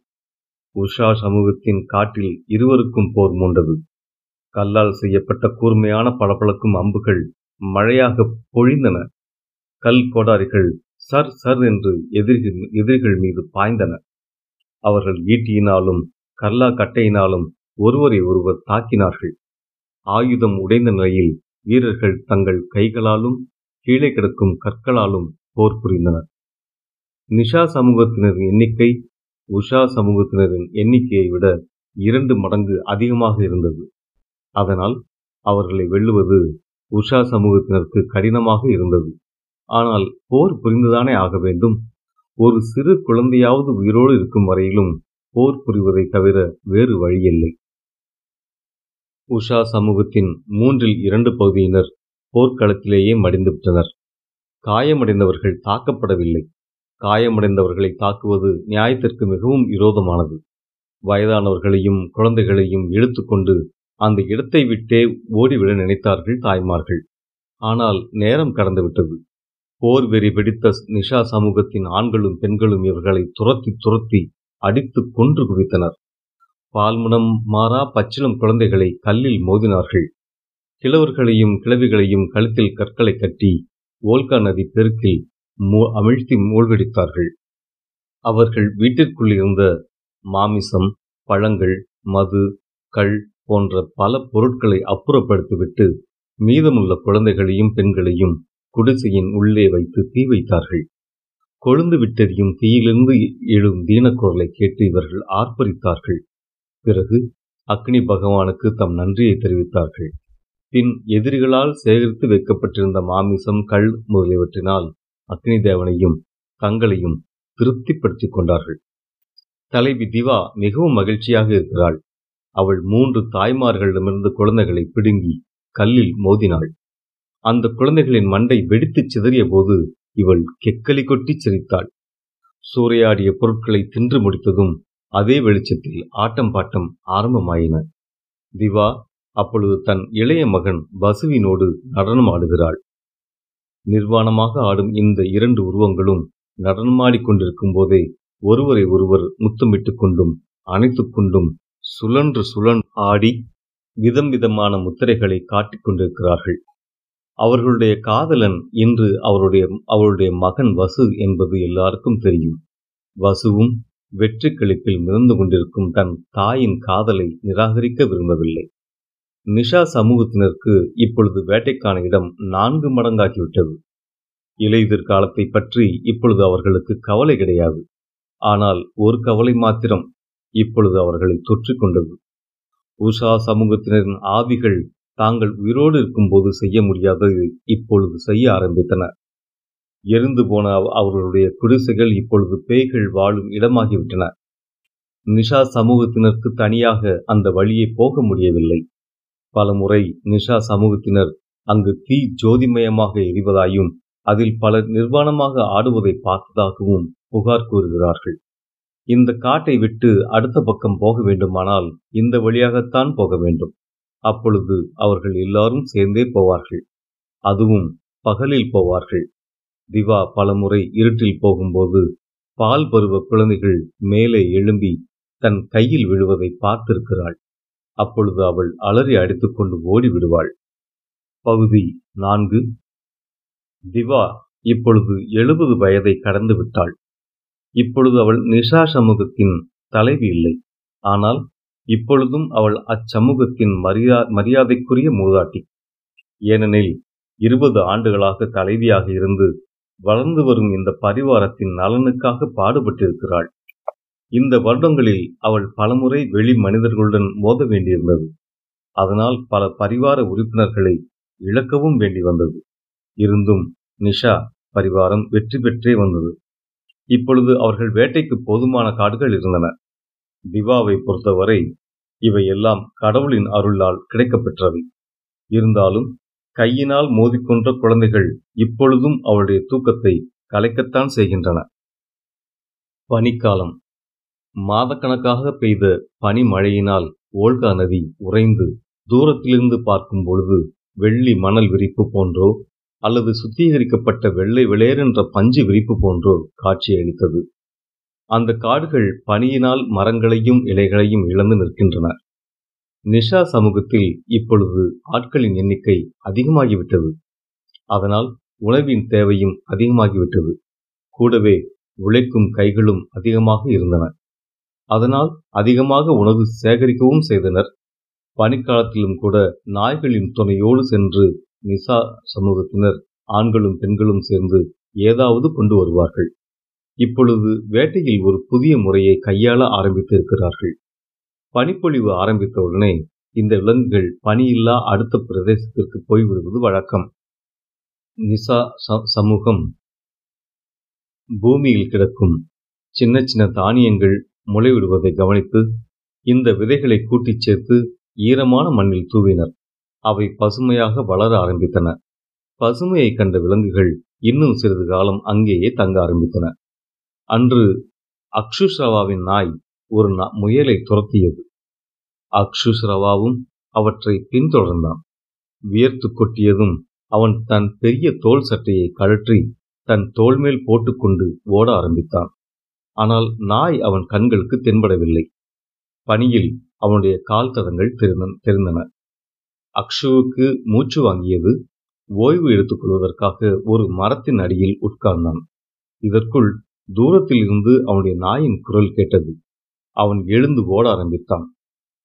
உஷா சமூகத்தின் காட்டில் இருவருக்கும் போர் மூண்டது. கல்லால் செய்யப்பட்ட கூர்மையான பளபளக்கும் அம்புகள் மழையாக பொழிந்தன. கல் கோடாரிகள் சர் சர் என்று எதிரிகள் மீது பாய்ந்தன. அவர்கள் ஈட்டியினாலும் கல்லா கட்டையினாலும் ஒருவரை ஒருவர் தாக்கினார்கள். ஆயுதம் உடைந்த நிலையில் வீரர்கள் தங்கள் கைகளாலும் கீழே கிடக்கும் கற்களாலும் போர் புரிந்தனர். நிஷா சமூகத்தினரின் எண்ணிக்கை உஷா சமூகத்தினரின் எண்ணிக்கையை விட 2 மடங்கு அதிகமாக இருந்தது. அதனால் அவர்களை வெல்லுவது உஷா சமூகத்தினருக்கு கடினமாக இருந்தது. ஆனால் போர் புரிந்துதானே ஆக வேண்டும். ஒரு சிறு குழந்தையாவது உயிரோடு இருக்கும் வரையிலும் போர் புரிவதை தவிர வேறு வழியில்லை. உஷா சமூகத்தின் 2/3 பகுதியினர் போர்க்களத்திலேயே மடிந்துவிட்டனர். காயமடைந்தவர்கள் தாக்கப்படவில்லை. காயமடைந்தவர்களை தாக்குவது நியாயத்திற்கு மிகவும் விரோதமானது. வயதானவர்களையும் குழந்தைகளையும் இழுத்துக்கொண்டு அந்த இடத்தை விட்டே ஓடிவிட நினைத்தார்கள் தாய்மார்கள். ஆனால் நேரம் கடந்துவிட்டது. போர் வெறி வெடித்த நிஷா சமூகத்தின் ஆண்களும் பெண்களும் இவர்களை துரத்தி துரத்தி அடித்து கொன்று குவித்தனர். பால்முனம் மாறா பச்சிளம் குழந்தைகளை கல்லில் மோதினார்கள். கிழவர்களையும் கிழவிகளையும் கழுத்தில் கற்களை கட்டி ஓல்கா நதி பெருக்கில் அமிழ்த்தி மூழ்கடித்தார்கள். அவர்கள் வீட்டிற்குள் இருந்த மாமிசம், பழங்கள், மது, கள் போன்ற பல பொருட்களை அப்புறப்படுத்திவிட்டு மீதமுள்ள குழந்தைகளையும் பெண்களையும் குடிசையின் உள்ளே வைத்து தீ வைத்தார்கள். கொழுந்து விட்டெறியும் தீயிலிருந்து எழும் தீனக்குரலை கேட்டு இவர்கள் ஆர்ப்பரித்தார்கள். பிறகு அக்னி பகவானுக்கு தம் நன்றியை தெரிவித்தார்கள். பின் எதிரிகளால் சேகரித்து வைக்கப்பட்டிருந்த மாமிசம், கள் முதலியவற்றினால் அக்னி தேவனையும் தங்களையும் திருப்திப்படுத்தி கொண்டார்கள். தலைவி திவா மிகவும் மகிழ்ச்சியாக இருக்கிறாள். அவள் 3 தாய்மார்களிடமிருந்து குழந்தைகளை பிடுங்கி கல்லில் மோதினாள். அந்த குழந்தைகளின் மண்டை வெடித்து சிதறிய போது இவள் கெக்களி கொட்டி சிரித்தாள். சூறையாடிய பொருட்களை தின்று முடித்ததும் அதே வெளிச்சத்தில் ஆட்டம் பாட்டம் ஆரம்பமாயின. திவா அப்பொழுது தன் இளைய மகன் பசுவினோடு நடனம் ஆடுகிறாள். நிர்வாணமாக ஆடும் இந்த 2 உருவங்களும் நடனமாடி கொண்டிருக்கும் போதே ஒருவரை ஒருவர் முத்தமிட்டு கொண்டும் அணைத்து கொண்டும் சுழன்று சுழன்று ஆடி விதம் விதமான முத்திரைகளை காட்டிக்கொண்டிருக்கிறார்கள். அவர்களுடைய காதலன் இன்று அவருடைய மகன் வசு என்பது எல்லாருக்கும் தெரியும். வசுவும் வெற்றி களிப்பில் மிதந்து கொண்டிருக்கும் தன் தாயின் காதலை நிராகரிக்க விரும்பவில்லை. நிஷா சமூகத்தினருக்கு இப்பொழுது வேட்டைக்கான இடம் 4 மடங்காகிவிட்டது. இலையுதிர் காலத்தை பற்றி இப்பொழுது அவர்களுக்கு கவலை கிடையாது. ஆனால் ஒரு கவலை மாத்திரம் இப்பொழுது அவர்களை தொற்றிக் கொண்டது. உஷா சமூகத்தினரின் ஆவிகள் தாங்கள் உயிரோடு இருக்கும்போது செய்ய முடியாததை இப்பொழுது செய்ய ஆரம்பித்தன. எரிந்து போன அவர்களுடைய குடிசைகள் இப்பொழுது பேய்கள் வாழும் இடமாகிவிட்டன. நிஷா சமூகத்தினருக்கு தனியாக அந்த வழியை போக முடியவில்லை. பல முறை நிஷா சமூகத்தினர் அங்கு தீ ஜோதிமயமாக எரிவதாயும் அதில் பலர் நிர்வாணமாக ஆடுவதை பார்த்ததாகவும் புகார் கூறுகிறார்கள். இந்த காட்டை விட்டு அடுத்த பக்கம் போக வேண்டுமானால் இந்த வழியாகத்தான் போக வேண்டும். அப்பொழுது அவர்கள் எல்லாரும் சேர்ந்தே போவார்கள். அதுவும் பகலில் போவார்கள். திவா பலமுறை இருட்டில் போகும்போது பால் பருவ குழந்தைகள் மேலே எழும்பி தன் கையில் விழுவதை பார்த்திருக்கிறாள். அப்பொழுது அவள் அலறி அடித்துக்கொண்டு ஓடிவிடுவாள். பகுதி 4. திவா இப்பொழுது 70 வயதை கடந்து விட்டாள். இப்பொழுது அவள் நிஷா சமூகத்தின் தலைவி இல்லை. ஆனால் இப்பொழுதும் அவள் அச்சமூகத்தின் மரியாதைக்குரிய மூதாட்டி. ஏனெனில் 20 ஆண்டுகளாக தலைவியாக இருந்து வளர்ந்து வரும் இந்த பரிவாரத்தின் நலனுக்காக பாடுபட்டிருக்கிறாள். இந்த வருடங்களில் அவள் பலமுறை வெளி மனிதர்களுடன் மோத வேண்டியிருந்தது. அதனால் பல பரிவார உறுப்பினர்களை இழக்கவும் வேண்டி வந்தது. இருந்தும் நிஷா பரிவாரம் வெற்றி பெற்றே வந்தது. இப்பொழுது அவர்கள் வேட்டைக்கு போதுமான காடுகள் இருந்தன. திவாவை பொறுத்தவரை இவை எல்லாம் கடவுளின் அருளால் கிடைக்கப்பெற்றவை. இருந்தாலும் கையினால் மோதிக்கொன்ற குழந்தைகள் இப்பொழுதும் அவளுடைய தூக்கத்தை கலைக்கத்தான் செய்கின்றன. பனிக்காலம். மாதக்கணக்காக பெய்த பனிமழையினால் ஓல்கா நதி உறைந்து தூரத்திலிருந்து பார்க்கும் பொழுது வெள்ளி மணல் விரிப்பு போன்றோ அல்லது சுத்திகரிக்கப்பட்ட வெள்ளை விளையென்ற பஞ்சு விரிப்பு போன்றோ காட்சியளித்தது. அந்த காடுகள் பனியினால் மரங்களையும் இலைகளையும் இழந்து நிற்கின்றன. நிஷா சமூகத்தில் இப்பொழுது ஆட்களின் எண்ணிக்கை அதிகமாகிவிட்டது. அதனால் உணவின் தேவையும் அதிகமாகிவிட்டது. கூடவே உழைக்கும் கைகளும் அதிகமாக இருந்தன. அதனால் அதிகமாக உணவு சேகரிக்கவும் செய்தனர். பனிக்காலத்திலும் கூட நாய்களின் துணையோடு சென்று நிஷா சமூகத்தினர் ஆண்களும் பெண்களும் சேர்ந்து ஏதாவது கொண்டு வருவார்கள். இப்பொழுது வேட்டையில் ஒரு புதிய முறையை கையாள ஆரம்பித்திருக்கிறார்கள். பனிப்பொழிவு ஆரம்பித்தவுடனே இந்த விலங்குகள் பனியில்லா அடுத்த பிரதேசத்திற்கு போய்விடுவது வழக்கம். நிஷா சமூகம் பூமியில் கிடக்கும் சின்ன சின்ன தானியங்கள் முளைவிடுவதை கவனித்து இந்த விதைகளை கூட்டிச் சேர்த்து ஈரமான மண்ணில் தூவினர். அவை பசுமையாக வளர ஆரம்பித்தன. பசுமையை கண்ட விலங்குகள் இன்னும் சிறிது காலம் அங்கேயே தங்க ஆரம்பித்தன. அன்று அக்ஷுஸ்ரவாவின் நாய் ஒரு முயலை துரத்தியது. அக்ஷுஸ்ரவாவும் அவற்றை பின்தொடர்ந்தான். வியர்த்து கொட்டியதும் அவன் தன் பெரிய தோல் சட்டையை கழற்றி தன் தோல் மேல் போட்டுக்கொண்டு ஓட ஆரம்பித்தான். ஆனால் நாய் அவன் கண்களுக்கு தென்படவில்லை. பனியில் அவனுடைய கால் தடங்கள் தெரிந்தன. அக்ஷுவுக்கு மூச்சு வாங்கியது. ஓய்வு எடுத்துக் கொள்வதற்காக ஒரு மரத்தின் அடியில் உட்கார்ந்தான். இதற்குள் தூரத்தில் இருந்து அவனுடைய நாயின் குரல் கேட்டது. அவன் எழுந்து ஓட ஆரம்பித்தான்.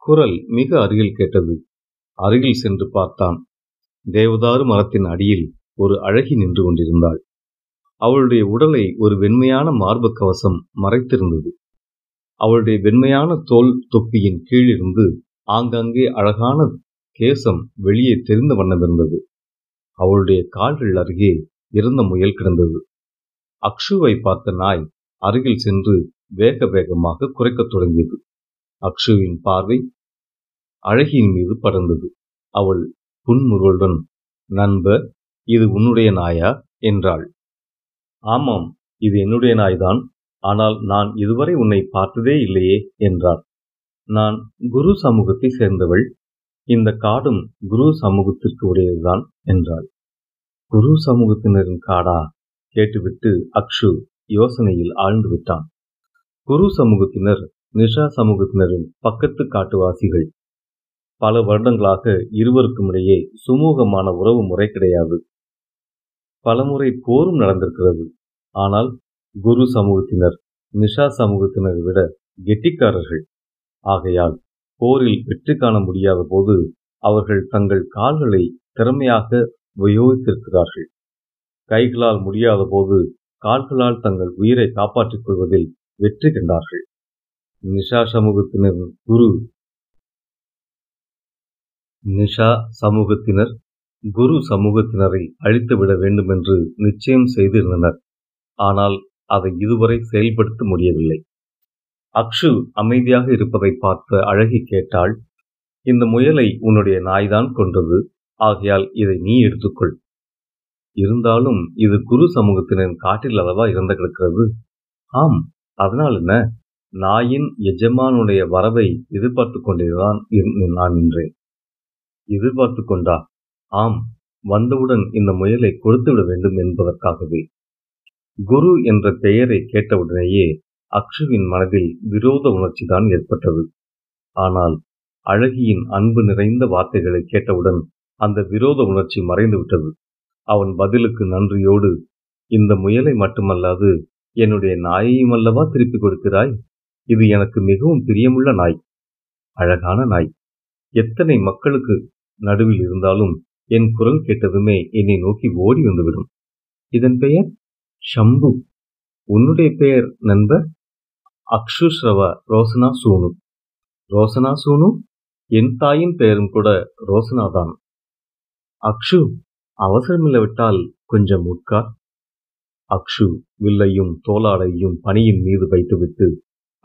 குரல் மிக அருகில் கேட்டது. அருகில் சென்று பார்த்தான். தேவதாறு மரத்தின் அடியில் ஒரு அழகி நின்று கொண்டிருந்தாள். அவளுடைய உடலை ஒரு வெண்மையான மார்பு கவசம் மறைத்திருந்தது. அவளுடைய வெண்மையான தோல் தொப்பியின் கீழிருந்து ஆங்காங்கே அழகான கேசம் வெளியே தெரிந்த வண்ணமிருந்தது. அவளுடைய கால்கள் அருகே இறந்த முயல் கிடந்தது. அக்ஷுவை பார்த்த நாய் அருகில் சென்று வேக வேகமாக குறைக்கத் தொடங்கியது. அக்ஷுவின் பார்வை அழகியின் மீது படர்ந்தது. அவள் புன்முறுவலுடன், "நண்பர், இது உன்னுடைய நாயா?" என்றாள். "ஆமாம், இது என்னுடைய நாய்தான். ஆனால் நான் இதுவரை உன்னை பார்த்ததே இல்லையே" என்றார். "நான் குரு சமூகத்தை சேர்ந்தவள். இந்த காடும் குரு சமூகத்திற்கு உடையதுதான்" என்றாள். "குரு சமூகத்தினரின் காடா?" கேட்டுவிட்டு அக்ஷு யோசனையில் ஆழ்ந்து விட்டான். குரு சமூகத்தினர் நிஷா சமூகத்தினரின் பக்கத்து காட்டுவாசிகள். பல வருடங்களாக இருவருக்கும் இடையே சுமூகமான உறவு முறை கிடையாது. பலமுறை போரும் நடந்திருக்கிறது. ஆனால் குரு சமூகத்தினர் நிஷா சமூகத்தினரை விட கெட்டிக்காரர்கள். ஆகையால் போரில் வெற்றி காண முடியாத போது அவர்கள் தங்கள் கால்களை திறமையாக உபயோகித்திருக்கிறார்கள். கைகளால் முடியாத போது கால்களால் தங்கள் உயிரை காப்பாற்றிக் கொள்வதில் வெற்றி கண்டார்கள். நிஷா சமூகத்தினர் குரு சமூகத்தினரை அழித்துவிட வேண்டும் என்று நிச்சயம் செய்திருந்தனர். ஆனால் அதை இதுவரை செயல்படுத்த முடியவில்லை. அக்ஷு அமைதியாக இருப்பதை பார்த்த அழகி கேட்டாள், "இந்த முயலை உன்னுடைய நாய்தான் கொன்றது. ஆகையால் இதை நீ எடுத்துக்கொள். இருந்தாலும் இது குரு சமூகத்தினரின் காட்டில் அளவா இறந்து கிடக்கிறது." "ஆம், அதனால் என்ன? நாயின் எஜமானுடைய வரவை எதிர்பார்த்து கொண்டேதான் நான் நின்றேன். எதிர்பார்த்து கொண்டா? ஆம், வந்தவுடன் இந்த முயலை கொடுத்துவிட வேண்டும் என்பதற்காகவே. குரு என்ற பெயரை கேட்டவுடனேயே அக்ஷுவின் மனதில் விரோத உணர்ச்சி தான் ஏற்பட்டது. ஆனால் அழகியின் அன்பு நிறைந்த வார்த்தைகளை கேட்டவுடன் அந்த விரோத உணர்ச்சி மறைந்துவிட்டது. அவன் பதிலுக்கு நன்றியோடு, இந்த முயலை மட்டுமல்லாது என்னுடைய நாயையும் அல்லவா திருப்பி கொடுக்கிறாய்? இது எனக்கு மிகவும் பிரியமுள்ள நாய், அழகான நாய். எத்தனை மக்களுக்கு நடுவில் இருந்தாலும் என் குரல் கேட்டதுமே என்னை நோக்கி ஓடி வந்துவிடும். இதன் பெயர் ஷம்பு, உன்னுடைய பெயர் நண்பர்? அக்ஷுஸ்ரவ ரோசனா சூனு. ரோசனா சூனு? என் தாயின் பெயரும் கூட ரோசனாதான். அக்ஷு, அவசரமில்லவிட்டால் கொஞ்சம் உட்கார். அக்ஷு வில்லையும் தோலாடையும் பனியின் மீது வைத்துவிட்டு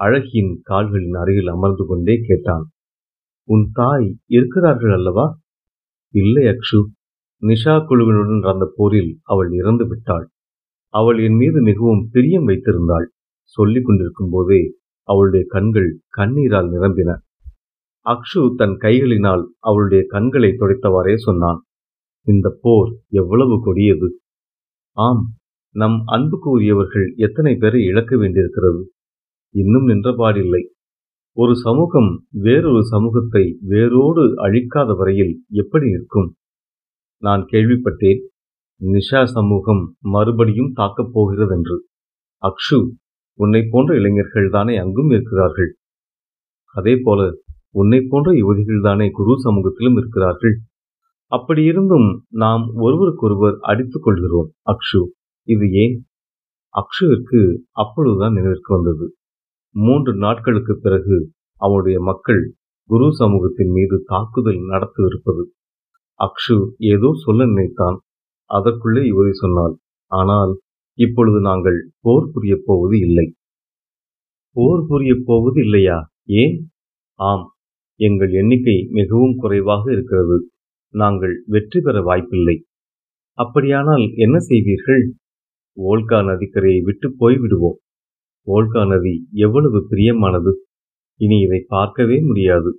அழகியின் கால்களின் அருகில் அமர்ந்து கொண்டே கேட்டான், உன் தாய் இருக்கிறார்கள் அல்லவா? இல்லை அக்ஷு, நிஷா குழுவினுடன் நடந்த போரில் அவள் இறந்து விட்டாள். அவள் என் மீது மிகவும் பிரியம் வைத்திருந்தாள். சொல்லிக் கொண்டிருக்கும் போதே அவளுடைய கண்கள் கண்ணீரால் நிரம்பின. அக்ஷு தன் கைகளினால் அவளுடைய கண்களை துடைத்தவாறே சொன்னான், இந்த போர் எவ்வளவு கொடியது. ஆம், நம் அன்புக்கு உரியவர்கள் எத்தனை பேரை இழக்க வேண்டியிருக்கிறது. இன்னும் நின்றபாடில்லை. ஒரு சமூகம் வேறொரு சமூகத்தை வேரோடு அழிக்காத வரையில் எப்படி நிற்கும்? நான் கேள்விப்பட்டேன், நிஷா சமூகம் மறுபடியும் தாக்கப் போகிறதென்று. அக்ஷு, உன்னை போன்ற இளைஞர்கள் தானே அங்கும் இருக்கிறார்கள். அதே போல உன்னை போன்ற யுவதிகள் தானே குரு சமூகத்திலும் இருக்கிறார்கள். அப்படியிருந்தும் நாம் ஒருவருக்கொருவர் அடித்துக் கொள்கிறோம் அக்ஷு, இது ஏன்? அக்ஷுவிற்கு அப்பொழுதுதான் நினைவிற்கு வந்தது. 3 நாட்களுக்கு பிறகு அவனுடைய மக்கள் குரு சமூகத்தின் மீது தாக்குதல் நடத்தவிருப்பது. அக்ஷு ஏதோ சொல்ல நினைத்தான். அதற்குள்ளே யுவதி சொன்னாள், ஆனால் இப்பொழுது நாங்கள் போர் புரிய போவது இல்லை. போர் புரிய போவது இல்லையா? ஏன்? ஆம், எங்கள் எண்ணிக்கை மிகவும் குறைவாக இருக்கிறது. நாங்கள் வெற்றி பெற வாய்ப்பில்லை. அப்படியானால் என்ன செய்வீர்கள்? வோல்கா நதிக்கரையை விட்டு போய்விடுவோம். வோல்கா நதி எவ்வளவு பிரியமானது, இனி இதை பார்க்கவே முடியாது.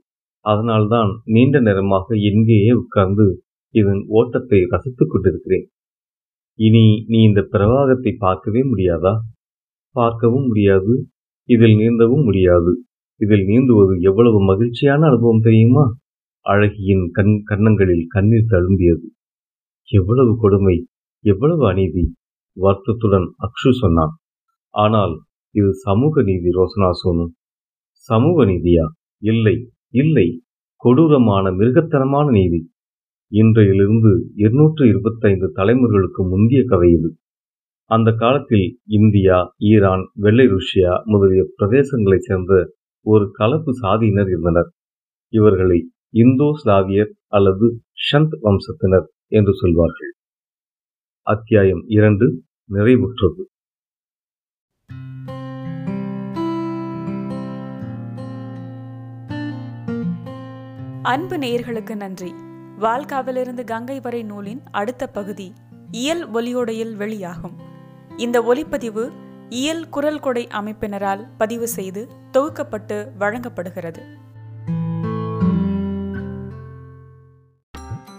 அதனால்தான் நீண்ட நேரமாக எங்கேயே உட்கார்ந்து இதன் ஓட்டத்தை ரசித்துக் கொண்டிருக்கிறேன். இனி நீ இந்த பிரவாகத்தை பார்க்கவே முடியாதா? பார்க்கவும் முடியாது, இதில் நீந்தவும் முடியாது. இதில் நீந்துவது எவ்வளவு மகிழ்ச்சியான அனுபவம் தெரியுமா? அழகியின் கண்ணங்களில் கண்ணீர் தழும்பியது. எவ்வளவு கொடுமை, எவ்வளவு அநீதி, வருத்தத்துடன் அக்ஷு சொன்னான். ஆனால் இது சமூக நீதி ரோசனா சோனு. சமூக நீதியா? இல்லை இல்லை, கொடூரமான மிருகத்தனமான நீதி. இன்றையிலிருந்து 225 தலைமுறைகளுக்கு முந்தைய கதை இது. அந்த காலத்தில் இந்தியா, ஈரான், வெள்ளை ருஷ்யா முதலிய பிரதேசங்களைச் சேர்ந்த ஒரு கலப்பு சாதியினர் இருந்தனர். இவர்களை இந்தோ ஸ்லாவியர் அல்லது ஷந்த் வம்சத்தினர் என்று சொல்வார்கள். அத்தியாயம் 2 நிறைவுற்றது. அன்பு நேயர்களுக்கு நன்றி. வால்காவில் இருந்து கங்கை வரை நூலின் அடுத்த பகுதி இயல் ஒலியோடையில் வெளியாகும். இந்த ஒலிப்பதிவு இயல் குரல் கொடை அமைப்பினரால் பதிவு செய்து தொகுக்கப்பட்டு வழங்கப்படுகிறது.